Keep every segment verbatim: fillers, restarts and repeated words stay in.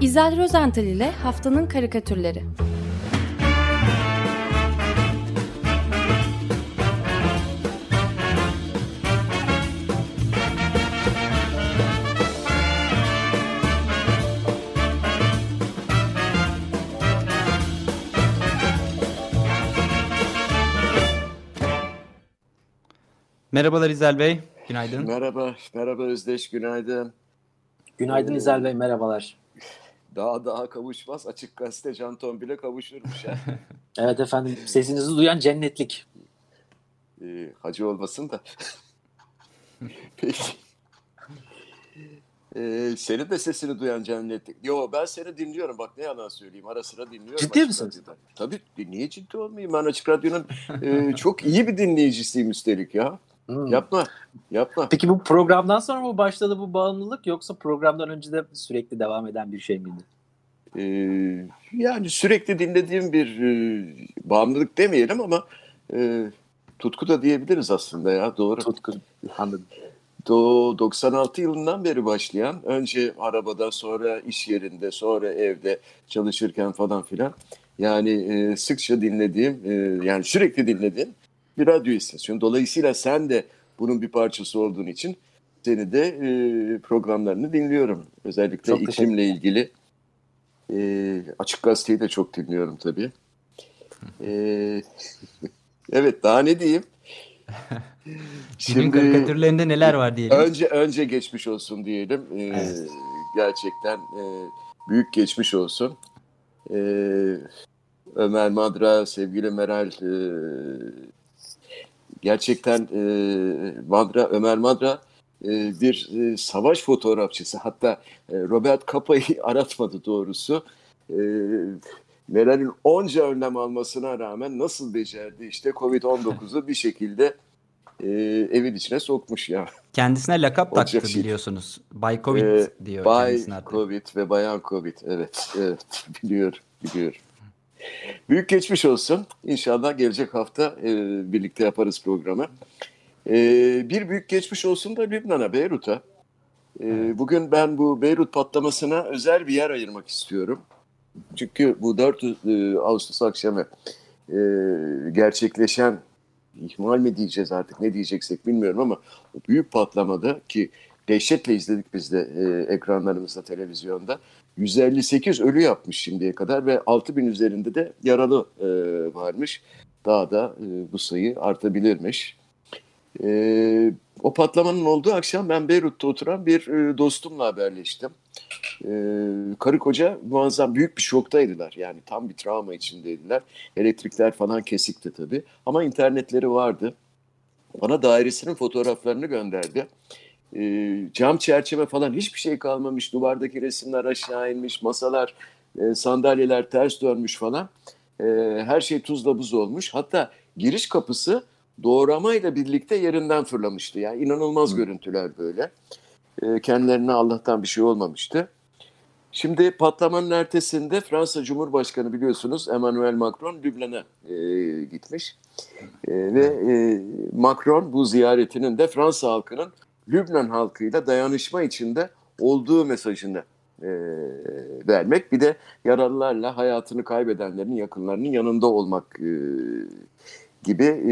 İzel Rozental ile haftanın karikatürleri. Merhabalar İzel Bey, günaydın. Merhaba, merhaba Özdeş, günaydın. Günaydın İzel Bey, merhabalar. Daha daha kavuşmaz, Açık Gazete Canton bile kavuşurmuş. Ya. Evet efendim, sesinizi duyan cennetlik. Ee, hacı olmasın da. Peki. Ee, senin de sesini duyan cennetlik. Yo, ben seni dinliyorum, bak ne yalan söyleyeyim, ara sıra dinliyorum. Ciddi misiniz? Tabii, niye ciddi olmayayım? Ben Açık Radyo'nun e, çok iyi bir dinleyicisiyim üstelik ya. Hmm. Yapma, yapma. Peki bu programdan sonra mı başladı bu bağımlılık, yoksa programdan önce de sürekli devam eden bir şey miydi? Ee, yani sürekli dinlediğim bir e, bağımlılık demeyelim ama e, tutku da diyebiliriz aslında ya, doğru. Tutku, anladım. Do- doksan altı yılından beri başlayan, önce arabada, sonra iş yerinde, sonra evde çalışırken falan filan. Yani e, sıkça dinlediğim, e, yani sürekli dinlediğim bir radyo istasyonu. Dolayısıyla sen de bunun bir parçası olduğun için seni de e, programlarını dinliyorum. Özellikle çok iklimle ilgili. E, Açık Gazete'yi de çok dinliyorum tabii. E, evet, daha ne diyeyim? Şimdi karikatürlerinde neler var diyelim. Önce önce geçmiş olsun diyelim. Ee, evet. Gerçekten e, büyük geçmiş olsun. Ee, Ömer Madra, sevgili Meral, e, gerçekten e, Madra, Ömer Madra e, bir e, savaş fotoğrafçısı. Hatta e, Robert Kapa'yı aratmadı doğrusu. E, Meral'in onca önlem almasına rağmen nasıl becerdi işte covid on dokuzu bir şekilde e, evin içine sokmuş ya. Kendisine lakap taktı olacak biliyorsunuz. Şey. Bay Covid ee, diyor Bay kendisine. Bay Covid ve Bayan Covid, evet, evet biliyorum, biliyorum. Büyük geçmiş olsun. İnşallah gelecek hafta e, birlikte yaparız programı. E, bir büyük geçmiş olsun da Lübnan'a, Beyrut'a. E, bugün ben bu Beyrut patlamasına özel bir yer ayırmak istiyorum. Çünkü bu dört Ağustos akşamı e, gerçekleşen, ihmal mi diyeceğiz artık, ne diyeceksek bilmiyorum ama o büyük patlamada ki dehşetle izledik biz de e, ekranlarımızda, televizyonda, yüz elli sekiz ölü yapmış şimdiye kadar ve altı bin üzerinde de yaralı e, varmış. Daha da e, bu sayı artabilirmiş. E, o patlamanın olduğu akşam ben Beyrut'ta oturan bir e, dostumla haberleştim. Ee, karı koca muazzam büyük bir şoktaydılar, yani tam bir travma içindeydiler, elektrikler falan kesikti tabii ama internetleri vardı, bana dairesinin fotoğraflarını gönderdi. Ee, cam çerçeve falan hiçbir şey kalmamış, duvardaki resimler aşağı inmiş, masalar, e, sandalyeler ters dönmüş falan, e, her şey tuzla buz olmuş, hatta giriş kapısı doğramayla birlikte yerinden fırlamıştı, yani inanılmaz hmm. görüntüler böyle. Kendilerine Allah'tan bir şey olmamıştı. Şimdi patlamanın ertesinde Fransa Cumhurbaşkanı biliyorsunuz Emmanuel Macron Lübnan'a e, gitmiş. E, ve e, Macron bu ziyaretinin de Fransa halkının Lübnan halkıyla dayanışma içinde olduğu mesajını e, vermek. Bir de yaralılarla hayatını kaybedenlerin yakınlarının yanında olmak e, gibi e,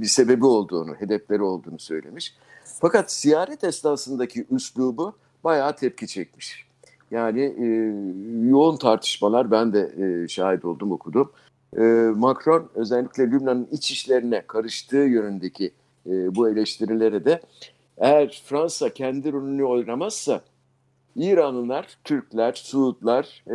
bir sebebi olduğunu, hedefleri olduğunu söylemiş. Fakat ziyaret esnasındaki üslubu bayağı tepki çekmiş. Yani e, yoğun tartışmalar, ben de e, şahit oldum, okudum. E, Macron özellikle Lübnan'ın iç işlerine karıştığı yönündeki e, bu eleştirilere de, eğer Fransa kendi rolünü oynamazsa İranlılar, Türkler, Suudlar e,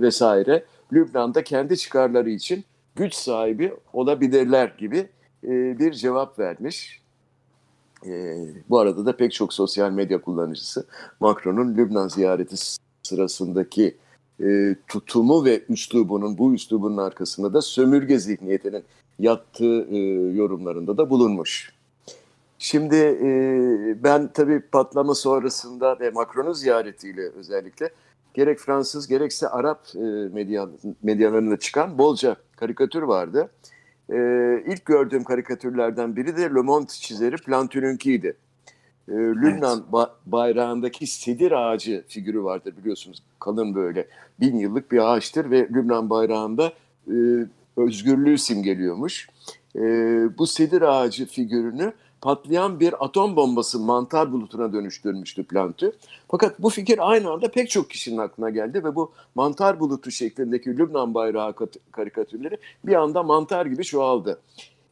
vesaire Lübnan'da kendi çıkarları için güç sahibi olabilirler gibi e, bir cevap vermiş. Ee, bu arada da pek çok sosyal medya kullanıcısı Macron'un Lübnan ziyareti sırasındaki e, tutumu ve üslubunun, bu üslubunun arkasında da sömürge zihniyetinin yattığı e, yorumlarında da bulunmuş. Şimdi e, ben tabii patlama sonrasında ve Macron'un ziyaretiyle özellikle gerek Fransız gerekse Arap e, medya, medyalarında çıkan bolca karikatür vardı. Ee, ilk gördüğüm karikatürlerden biri de Le Monde çizeri Plantu'nunkiydi. Ee, Lübnan evet. ba- bayrağındaki sedir ağacı figürü vardır biliyorsunuz. Kalın böyle. Bin yıllık bir ağaçtır ve Lübnan bayrağında e, özgürlüğü simgeliyormuş. E, bu sedir ağacı figürünü patlayan bir atom bombası mantar bulutuna dönüştürmüştü Plantu. Fakat bu fikir aynı anda pek çok kişinin aklına geldi ve bu mantar bulutu şeklindeki Lübnan bayrağı karikatürleri bir anda mantar gibi çoğaldı.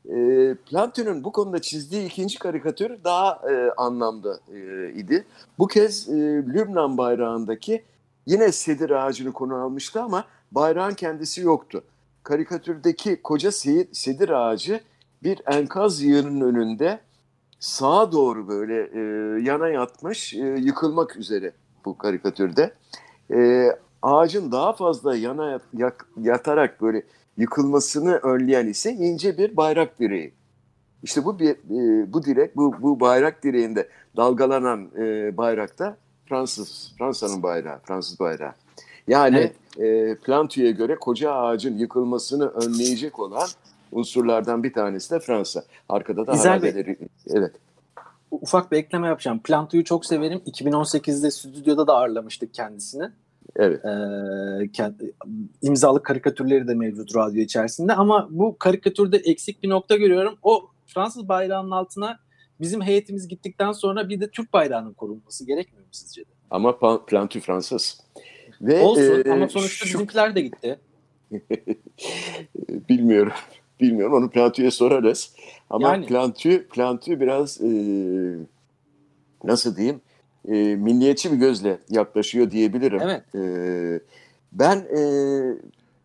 E, Plantu'nun bu konuda çizdiği ikinci karikatür daha e, anlamlı e, idi. Bu kez e, Lübnan bayrağındaki yine sedir ağacını konu almıştı ama bayrağın kendisi yoktu. Karikatürdeki koca sedir ağacı bir enkaz yığınının önünde sağa doğru böyle e, yana yatmış, e, yıkılmak üzere bu karikatürde. E, ağacın daha fazla yana yat, yak, yatarak böyle yıkılmasını önleyen ise ince bir bayrak direği. İşte bu bir, e, bu direk, bu, bu bayrak direğinde dalgalanan e, bayrak da Fransız, Fransa'nın bayrağı, Fransız bayrağı. Yani evet. e, Plantu'ya göre koca ağacın yıkılmasını önleyecek olan unsurlardan bir tanesi de Fransa. Arkada da harabeleri. Evet. Ufak bir ekleme yapacağım. Plantu'yu çok severim. iki bin on sekizde stüdyoda da ağırlamıştık kendisini. Evet. Ee, kendi, imzalı karikatürleri de mevcut radyo içerisinde. Ama bu karikatürde eksik bir nokta görüyorum. O Fransız bayrağının altına bizim heyetimiz gittikten sonra bir de Türk bayrağının korunması gerekmiyor mu sizce de? Ama Plantu Fransız. Ve, Olsun e, ama sonuçta şu... bizimkiler de gitti. Bilmiyorum. Bilmiyorum, onu Plantu'ya sorarız. Ama yani. Plantu, Plantu biraz e, nasıl diyeyim e, milliyetçi bir gözle yaklaşıyor diyebilirim. Evet. E, ben e,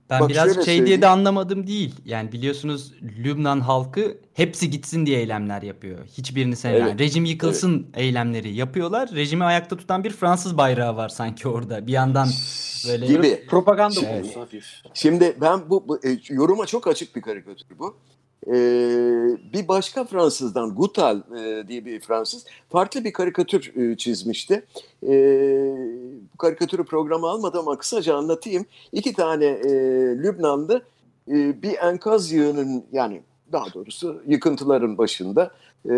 ben biraz şey söyleyeyim. Diye de anlamadım değil. Yani biliyorsunuz Lübnan halkı hepsi gitsin diye eylemler yapıyor. Hiçbirini sevmeyen. Evet. Rejim yıkılsın evet. eylemleri yapıyorlar. Rejimi ayakta tutan bir Fransız bayrağı var sanki orada. Bir yandan böyle gibi. Propaganda evet. oluyor. Şimdi ben bu, bu yoruma çok açık bir karikatür bu. Ee, bir başka Fransızdan Gutal e, diye bir Fransız farklı bir karikatür e, çizmişti. E, bu karikatürü programa almadım ama kısaca anlatayım. İki tane e, Lübnanlı e, bir enkaz yığının yani daha doğrusu yıkıntıların başında e,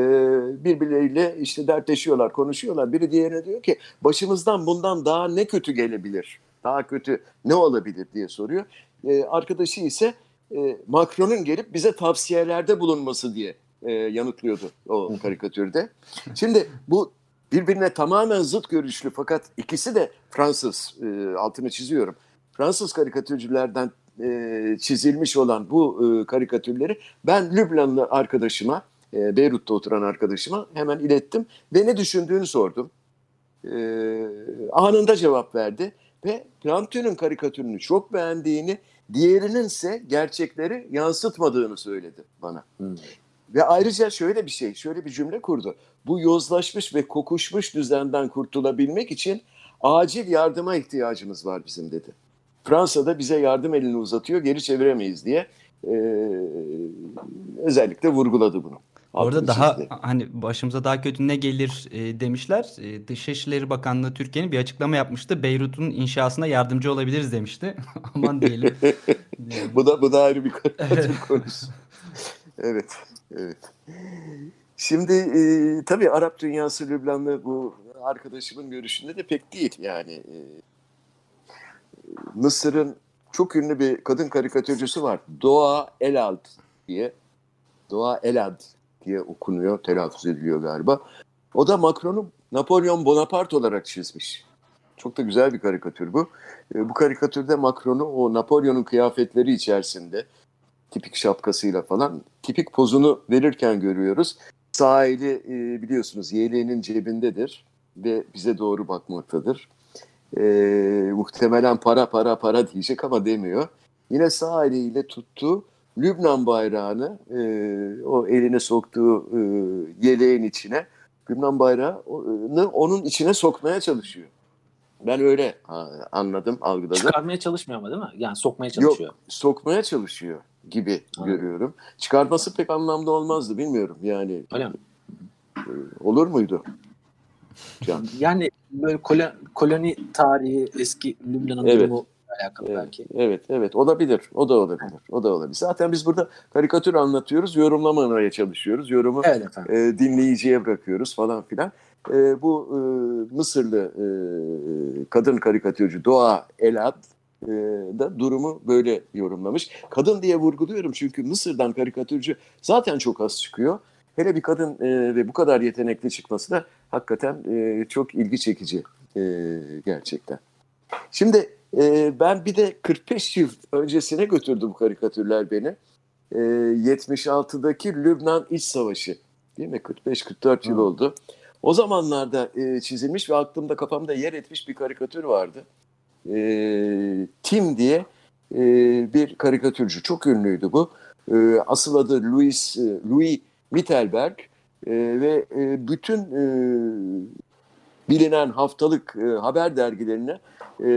birbirleriyle işte dertleşiyorlar, konuşuyorlar. Biri diğerine diyor ki başımızdan bundan daha ne kötü gelebilir? Daha kötü ne olabilir diye soruyor. E, arkadaşı ise Macron'un gelip bize tavsiyelerde bulunması diye e, yanıtlıyordu o karikatürde. Şimdi bu birbirine tamamen zıt görüşlü fakat ikisi de Fransız, e, altını çiziyorum. Fransız karikatürcülerden e, çizilmiş olan bu e, karikatürleri ben Lübnanlı arkadaşıma, e, Beyrut'ta oturan arkadaşıma hemen ilettim ve ne düşündüğünü sordum. E, anında cevap verdi ve Plantu'nun karikatürünü çok beğendiğini, diğerinin ise gerçekleri yansıtmadığını söyledi bana. Hmm. Ve ayrıca şöyle bir şey, şöyle bir cümle kurdu. Bu yozlaşmış ve kokuşmuş düzenden kurtulabilmek için acil yardıma ihtiyacımız var bizim dedi. Fransa'da bize yardım elini uzatıyor, geri çeviremeyiz diye e, özellikle vurguladı bunu. Orada daha hani başımıza daha kötü ne gelir e, demişler. E, Dışişleri Bakanlığı Türkiye'nin bir açıklama yapmıştı. Beyrut'un inşasına yardımcı olabiliriz demişti. Aman diyelim. bu da bu da ayrı bir konu. Evet. evet, evet. Şimdi e, tabii Arap dünyası Lübnanlı bu arkadaşımın görüşünde de pek değil yani. E, Mısır'ın çok ünlü bir kadın karikatürcüsü var. Doğa Elad diye. Doğa Elad diye okunuyor, telaffuz ediliyor galiba. O da Macron'u Napolyon Bonaparte olarak çizmiş. Çok da güzel bir karikatür bu. Bu karikatürde Macron'u o Napolyon'un kıyafetleri içerisinde, tipik şapkasıyla falan, tipik pozunu verirken görüyoruz. Sağ eli biliyorsunuz yeleğinin cebindedir ve bize doğru bakmaktadır. E, muhtemelen para para para diyecek ama demiyor. Yine sağ eliyle tuttuğu Lübnan bayrağını e, o eline soktuğu e, yeleğin içine, Lübnan bayrağını onun içine sokmaya çalışıyor. Ben öyle anladım, algıladım. Çıkarmaya çalışmıyor ama değil mi? Yani sokmaya çalışıyor. Yok, sokmaya çalışıyor gibi ha. görüyorum. Çıkarması pek anlamlı olmazdı, bilmiyorum yani. Öyle mi? E, olur muydu? Can. Yani böyle koloni, koloni tarihi, eski Lübnan'ın evet. durumu. Alakalı evet, belki. Evet, evet. Olabilir. O da olabilir. O da olabilir. Zaten biz burada karikatür anlatıyoruz, yorumlamaya çalışıyoruz. Yorumu evet, e, dinleyiciye bırakıyoruz falan filan. e, bu e, Mısırlı e, kadın karikatürcü Doğa Elad e, da durumu böyle yorumlamış. Kadın diye vurguluyorum çünkü Mısır'dan karikatürcü zaten çok az çıkıyor. Hele bir kadın e, ve bu kadar yetenekli çıkması da hakikaten e, çok ilgi çekici e, gerçekten. Şimdi e, ben bir de kırk beş yıl öncesine götürdü bu karikatürler beni. E, yetmiş altıdaki Lübnan İç Savaşı, değil mi? kırk beş kırk dört yıl oldu. O zamanlarda e, çizilmiş ve aklımda kafamda yer etmiş bir karikatür vardı. E, Tim diye e, bir karikatürcü. Çok ünlüydü bu. E, asıl adı Louis, Louis Mittelberg e, ve e, bütün e, bilinen haftalık e, haber dergilerine e,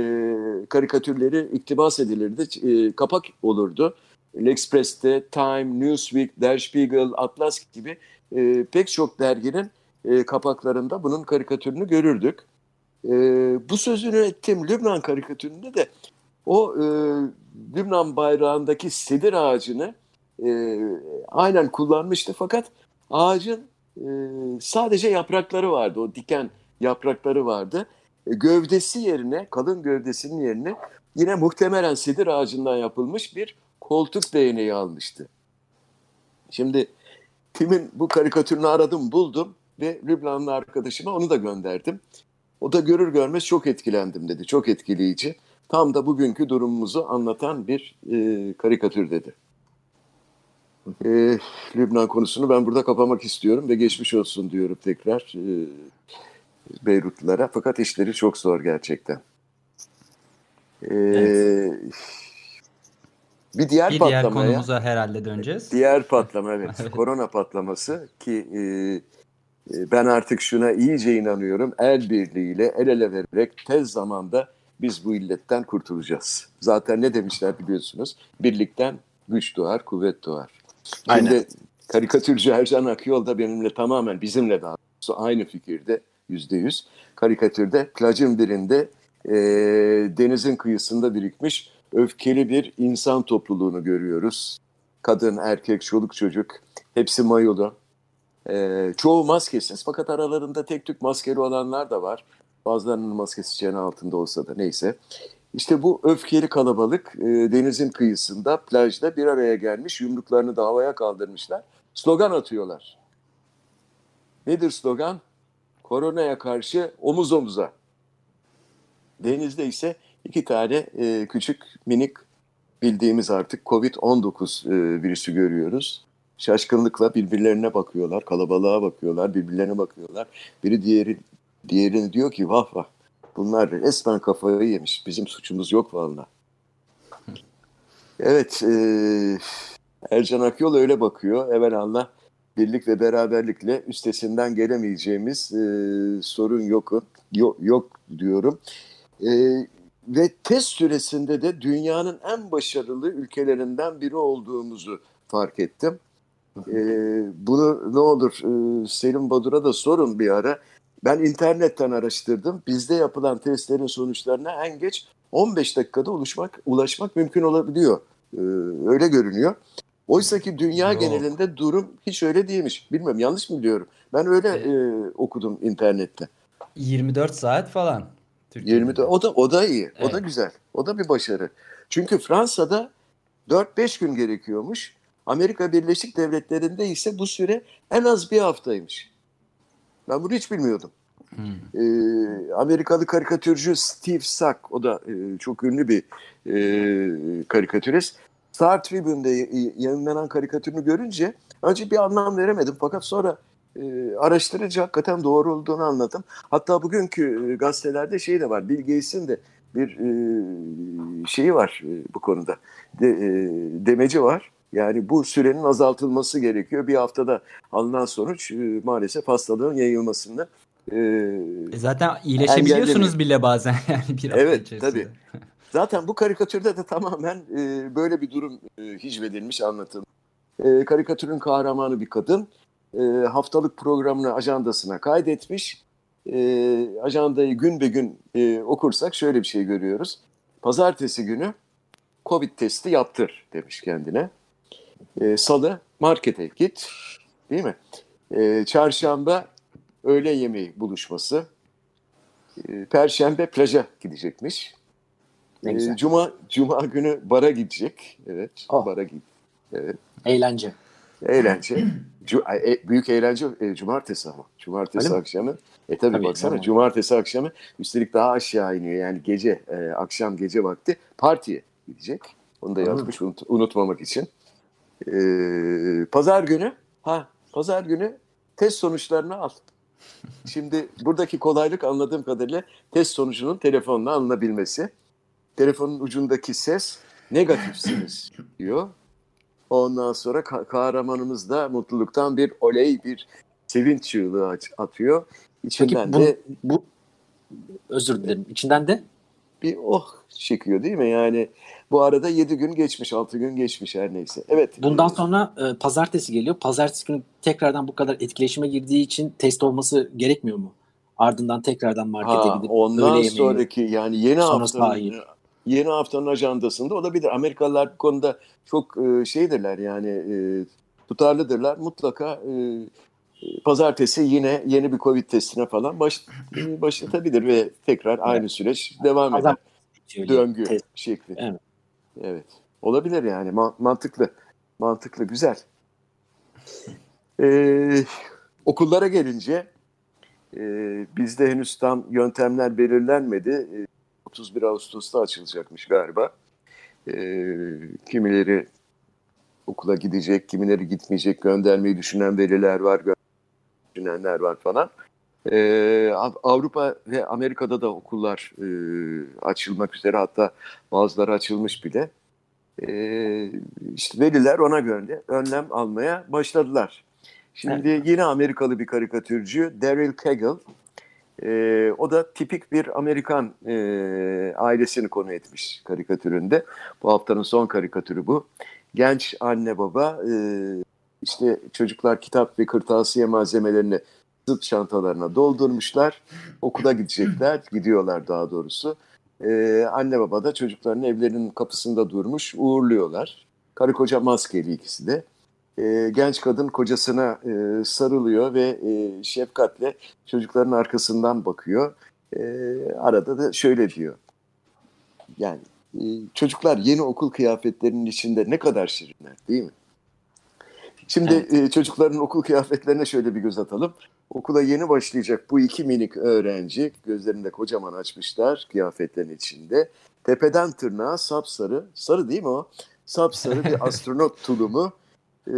karikatürleri iktibas edilirdi. E, kapak olurdu. L'Express'te, Time, Newsweek, Der Spiegel, Atlas gibi e, pek çok derginin e, kapaklarında bunun karikatürünü görürdük. E, bu sözünü ettiğim Lübnan karikatüründe de o e, Lübnan bayrağındaki sedir ağacını e, aynen kullanmıştı. Fakat ağacın e, sadece yaprakları vardı, o diken yaprakları vardı. E, gövdesi yerine, kalın gövdesinin yerine yine muhtemelen sedir ağacından yapılmış bir koltuk değneği almıştı. Şimdi Tim'in bu karikatürünü aradım, buldum ve Lübnanlı arkadaşıma onu da gönderdim. O da görür görmez çok etkilendim dedi. Çok etkileyici. Tam da bugünkü durumumuzu anlatan bir e, karikatür dedi. E, Lübnan konusunu ben burada kapamak istiyorum ve geçmiş olsun diyorum tekrar e, Beyrutlulara. Fakat işleri çok zor gerçekten. E, evet. Bir diğer bir patlamaya, diğer konumuza herhalde döneceğiz. Diğer patlama evet. evet. Korona patlaması ki e, e, ben artık şuna iyice inanıyorum. El birliğiyle el ele vererek tez zamanda biz bu illetten kurtulacağız. Zaten ne demişler biliyorsunuz. Birlikten güç doğar, kuvvet doğar. Şimdi aynen. Karikatürcü Ercan Akyol da benimle tamamen bizimle daha aynı fikirde yüzde yüz. Karikatürde plajın birinde e, denizin kıyısında birikmiş öfkeli bir insan topluluğunu görüyoruz. Kadın, erkek, çoluk çocuk hepsi mayolu. Ee, çoğu maskesiz fakat aralarında tek tük maskeli olanlar da var. Bazılarının maskesi çene altında olsa da neyse. İşte bu öfkeli kalabalık e, denizin kıyısında, plajda bir araya gelmiş, yumruklarını da havaya kaldırmışlar. Slogan atıyorlar. Nedir slogan? Koronaya karşı omuz omuza. Denizde ise İki tane e, küçük minik bildiğimiz artık covid on dokuz e, virüsü görüyoruz. Şaşkınlıkla birbirlerine bakıyorlar, kalabalığa bakıyorlar, birbirlerine bakıyorlar. Biri diğeri diğerini diyor ki vah vah bunlar resmen kafayı yemiş. Bizim suçumuz yok vallahi. Evet, e, Ercan Akyol öyle bakıyor. Evelallah birlik ve beraberlikle üstesinden gelemeyeceğimiz e, sorun yok, yok, yok diyorum. Evet. Ve test süresinde de dünyanın en başarılı ülkelerinden biri olduğumuzu fark ettim. Ee, bunu ne olur e, Selim Badur'a da sorun bir ara. Ben internetten araştırdım. Bizde yapılan testlerin sonuçlarına en geç on beş dakikada ulaşmak, ulaşmak mümkün olabiliyor. Ee, öyle görünüyor. Oysa ki dünya Yok. genelinde durum hiç öyle değilmiş. Bilmiyorum, yanlış mı diyorum? Ben öyle e, okudum internette. yirmi dört saat falan. yirmi o da o da iyi. Evet. O da güzel. O da bir başarı. Çünkü Fransa'da dört beş gün gerekiyormuş. Amerika Birleşik Devletleri'nde ise bu süre en az bir haftaymış. Ben bunu hiç bilmiyordum. Hmm. Ee, Amerikalı karikatürcü Steve Sack, o da e, çok ünlü bir e, karikatürist. Star Tribune'de yayınlanan karikatürünü görünce önce bir anlam veremedim fakat sonra E, araştırınca hakikaten doğru olduğunu anladım. Hatta bugünkü e, gazetelerde şey de var, Bill Gates'in de bir e, şeyi var e, bu konuda. De, e, demeci var. Yani bu sürenin azaltılması gerekiyor. Bir haftada alınan sonuç e, maalesef hastalığın yayılmasını e, e zaten iyileşebiliyorsunuz bile bazen. Yani bir evet içerisinde. Tabii. Zaten bu karikatürde de tamamen e, böyle bir durum e, hicvedilmiş, anlatılmış. E, karikatürün kahramanı bir kadın. E, haftalık programını ajandasına kaydetmiş. E, ajandayı gün be gün e, okursak şöyle bir şey görüyoruz. Pazartesi günü COVID testi yaptır demiş kendine. E, Salı markete git, değil mi? E, çarşamba öğle yemeği buluşması. E, Perşembe plaja gidecekmiş. E, Cuma Cuma günü bara gidecek. Evet, oh. bara gidecek. Evet. Eğlence. Eğlence. Büyük eğlence e, cumartesi ama. Cumartesi Öyle akşamı. Mi? E tabii, tabii baksana tamam. Cumartesi akşamı. Üstelik daha aşağı iniyor. Yani gece, e, akşam gece vakti partiye gidecek. Onu da yazmış unut, unutmamak için. E, pazar günü, ha pazar günü test sonuçlarını al. Şimdi buradaki kolaylık anladığım kadarıyla test sonucunun telefonla alınabilmesi. Telefonun ucundaki ses negatifsiniz diyor. Ondan sonra kahramanımız da mutluluktan bir oley, bir sevinç çığlığı atıyor. İçinden bu, de bu özür dilerim. İçinden de bir oh çıkıyor değil mi? Yani bu arada yedi gün geçmiş, altı gün geçmiş her neyse. Evet. Bundan sonra e, pazartesi geliyor. Pazartesi günü tekrardan bu kadar etkileşime girdiği için test olması gerekmiyor mu? Ardından tekrardan markete ha, gidip ondan sonraki yemeği, yani yeni hafta Yeni haftanın ajandasında olabilir. Amerikalılar bu konuda çok şeydirler yani tutarlıdırlar. Mutlaka pazartesi yine yeni bir COVID testine falan baş, başlatabilir ve tekrar aynı süreç devam eder. Döngü test şekli. Evet. Evet. Olabilir yani. Ma- mantıklı. Mantıklı. Güzel. Ee, okullara gelince e, bizde henüz tam yöntemler belirlenmedi. otuz bir Ağustos'ta açılacakmış galiba. E, kimileri okula gidecek, kimileri gitmeyecek, göndermeyi düşünen veliler var, düşünenler var falan. E, Avrupa ve Amerika'da da okullar e, açılmak üzere, hatta bazıları açılmış bile. E, işte veliler ona göre önlem almaya başladılar. Şimdi evet. Yine Amerikalı bir karikatürcü Daryl Cagle, Ee, o da tipik bir Amerikan e, ailesini konu etmiş karikatüründe. Bu haftanın son karikatürü bu. Genç anne baba e, işte çocuklar kitap ve kırtasiye malzemelerini sırt çantalarına doldurmuşlar. Okula gidecekler, gidiyorlar daha doğrusu. E, anne baba da çocukların evlerinin kapısında durmuş, uğurluyorlar. Karı koca maskeli ikisi de. E, genç kadın kocasına e, sarılıyor ve e, şefkatle çocukların arkasından bakıyor. E, arada da şöyle diyor. Yani e, çocuklar yeni okul kıyafetlerinin içinde ne kadar şirinler değil mi? Şimdi evet. e, çocukların okul kıyafetlerine şöyle bir göz atalım. Okula yeni başlayacak bu iki minik öğrenci gözlerini de kocaman açmışlar kıyafetlerin içinde. Tepeden tırnağa sapsarı, sarı değil mi o? Sapsarı bir astronot tulumu. Ee,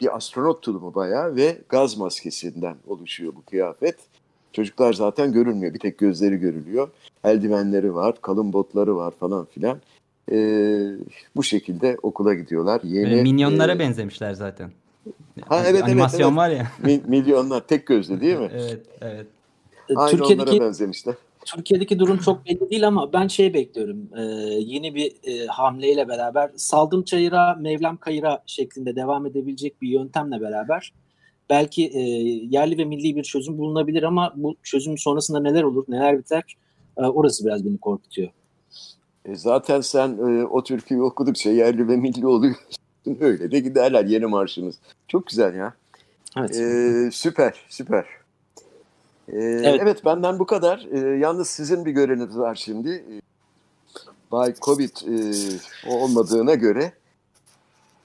bir astronot tulumu bayağı ve gaz maskesinden oluşuyor bu kıyafet. Çocuklar zaten görünmüyor. Bir tek gözleri görülüyor. Eldivenleri var, kalın botları var falan filan. Ee, bu şekilde okula gidiyorlar. Yeni, minyonlara e... benzemişler zaten. Ha, evet, animasyon evet, evet. var ya. Mi, milyonlar tek gözlü değil mi? evet, evet. Aynı Türkiye'deki, onlara benzemişler. Türkiye'deki durum çok belli değil ama ben şey bekliyorum. E, yeni bir e, hamleyle beraber saldım çayıra, mevlam kayıra şeklinde devam edebilecek bir yöntemle beraber belki e, yerli ve milli bir çözüm bulunabilir ama bu çözüm sonrasında neler olur, neler biter e, orası biraz beni korkutuyor. E, zaten sen e, o türküyü okudukça yerli ve milli oluyorsun. Öyle de giderler yeni marşımız. Çok güzel ya. Evet. E, süper, süper. Ee, evet. evet benden bu kadar. Ee, yalnız sizin bir göreviniz var şimdi. Bay Covid e, olmadığına göre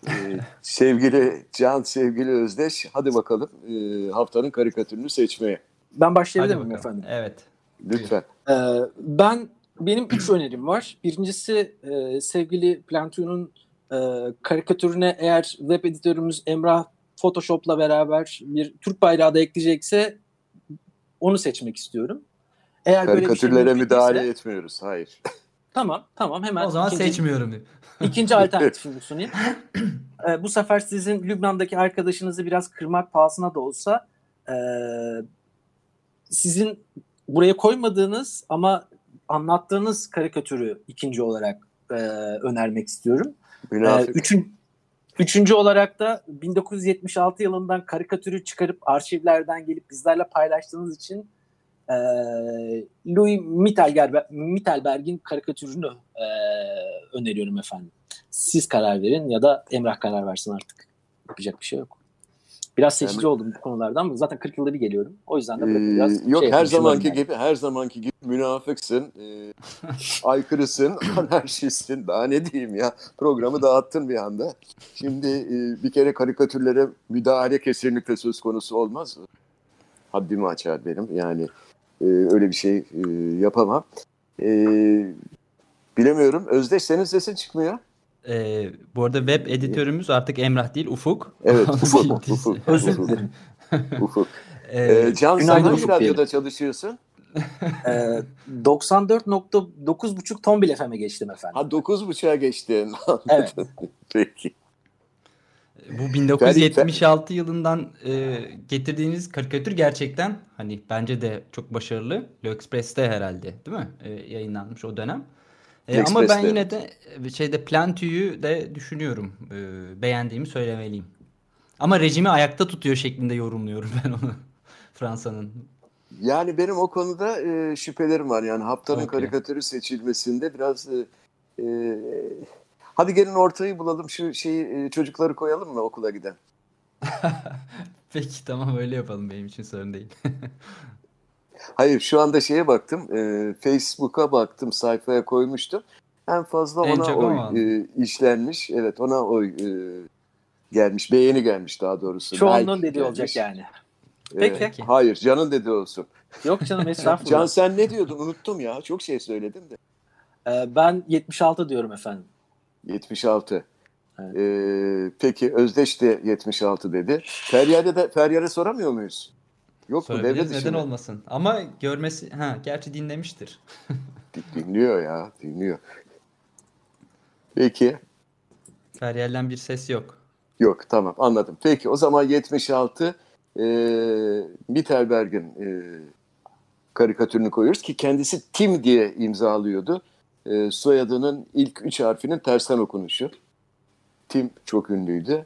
e, sevgili Can, sevgili Özdeş, hadi bakalım e, haftanın karikatürünü seçmeye. Ben başlayabilir miyim efendim? Evet. Lütfen. Ee, ben benim üç önerim var. Birincisi e, sevgili Plantu'nun e, karikatürüne eğer web editörümüz Emrah Photoshop'la beraber bir Türk bayrağı da ekleyecekse onu seçmek istiyorum. Eğer karikatürlere böyle bir şey müdahale ise, etmiyoruz. Hayır. Tamam, tamam. Hemen o zaman ikinci, seçmiyorum. İkinci alternatifimi sunayım. Ee, bu sefer sizin Lübnan'daki arkadaşınızı biraz kırmak pahasına da olsa e, sizin buraya koymadığınız ama anlattığınız karikatürü ikinci olarak e, önermek istiyorum. E, üçün, üçüncü olarak da bin dokuz yüz yetmiş altı yılından karikatürü çıkarıp arşivlerden gelip bizlerle paylaştığınız için e, Louis Mittelberg, Mittelberg'in karikatürünü e, öneriyorum efendim. Siz karar verin ya da Emrah karar versin artık. Yapacak bir şey yok. Biraz seçici yani, oldum bu konulardan. Zaten kırk yılda bir geliyorum. O yüzden de e, biraz yok şey her zamanki yani. gibi her zamanki gibi münafıksın, e, aykırısın, anarşistsin. Daha ne diyeyim ya? Programı dağıttın bir anda. Şimdi e, bir kere karikatürlere müdahale kesinlikle söz konusu olmaz. Haddimi açar benim. Yani e, öyle bir şey e, yapamam. E, bilemiyorum. Özdeş, senin sesin çıkmıyor. Ee, bu arada web editörümüz artık Emrah değil, Ufuk. Evet, Ufuk. Ufuk. Özür dilerim. Ufuk. Ee, Can, sen hangi radyoda çalışıyorsun? ee, doksan dört nokta dokuz buçuk Tombil F M'e geçtim efendim. Ha, dokuz buçuğa geçtin. Evet. Peki. Bu bin dokuz yüz yetmiş altı yılından e, getirdiğiniz karikatür gerçekten hani bence de çok başarılı. L'Express'te herhalde değil mi? E, yayınlanmış o dönem. E, ama ben yine de şeyde Plantu'yu de düşünüyorum. E, beğendiğimi söylemeliyim. Ama rejimi ayakta tutuyor şeklinde yorumluyorum ben onu. Fransa'nın. Yani benim o konuda e, şüphelerim var. Yani haftanın okay. karikatürü seçilmesinde biraz e, e, hadi gelin ortayı bulalım, şu şeyi e, çocukları koyalım mı okula giden? Peki tamam, öyle yapalım, benim için sorun değil. Hayır, şu anda şeye baktım, e, Facebook'a baktım, sayfaya koymuştum. En fazla en ona oy e, işlenmiş, evet ona oy e, gelmiş, beğeni gelmiş daha doğrusu. Çoğunun dediği olacak yani. E, peki, peki. Hayır, Can'ın dediği olsun. Yok canım, estağfurullah. Can, sen ne diyordun? Unuttum ya, çok şey söyledim de. E, ben yetmiş altı diyorum efendim. yetmiş altı. Evet. E, peki, Özdeş de yetmiş altı dedi. Feryade de, Feryade soramıyor muyuz? Yok mu? Devlet neden olmasın? Ama görmesi... Ha, gerçi dinlemiştir. Dinliyor ya. Dinliyor. Peki. Feryal'den bir ses yok. Yok. Tamam. Anladım. Peki. O zaman yetmiş altı e, Mittelberg'in e, karikatürünü koyuyoruz ki kendisi Tim diye imzalıyordu. E, soyadının ilk üç harfinin tersten okunuşu. Tim çok ünlüydü.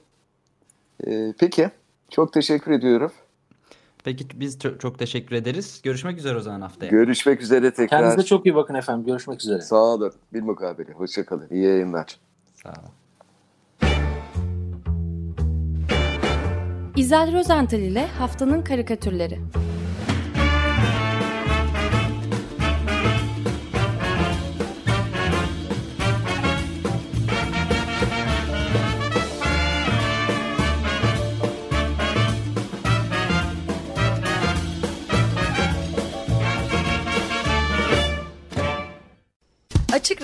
E, peki. Çok teşekkür ediyorum. Peki, biz çok teşekkür ederiz. Görüşmek üzere o zaman haftaya. Görüşmek üzere tekrar. Kendinize çok iyi bakın efendim. Görüşmek üzere. Sağ olun. Bilmukabele. Hoşçakalın. İyi yayınlar. Sağ olun. İzel Rozental ile Haftanın Karikatürleri. Açık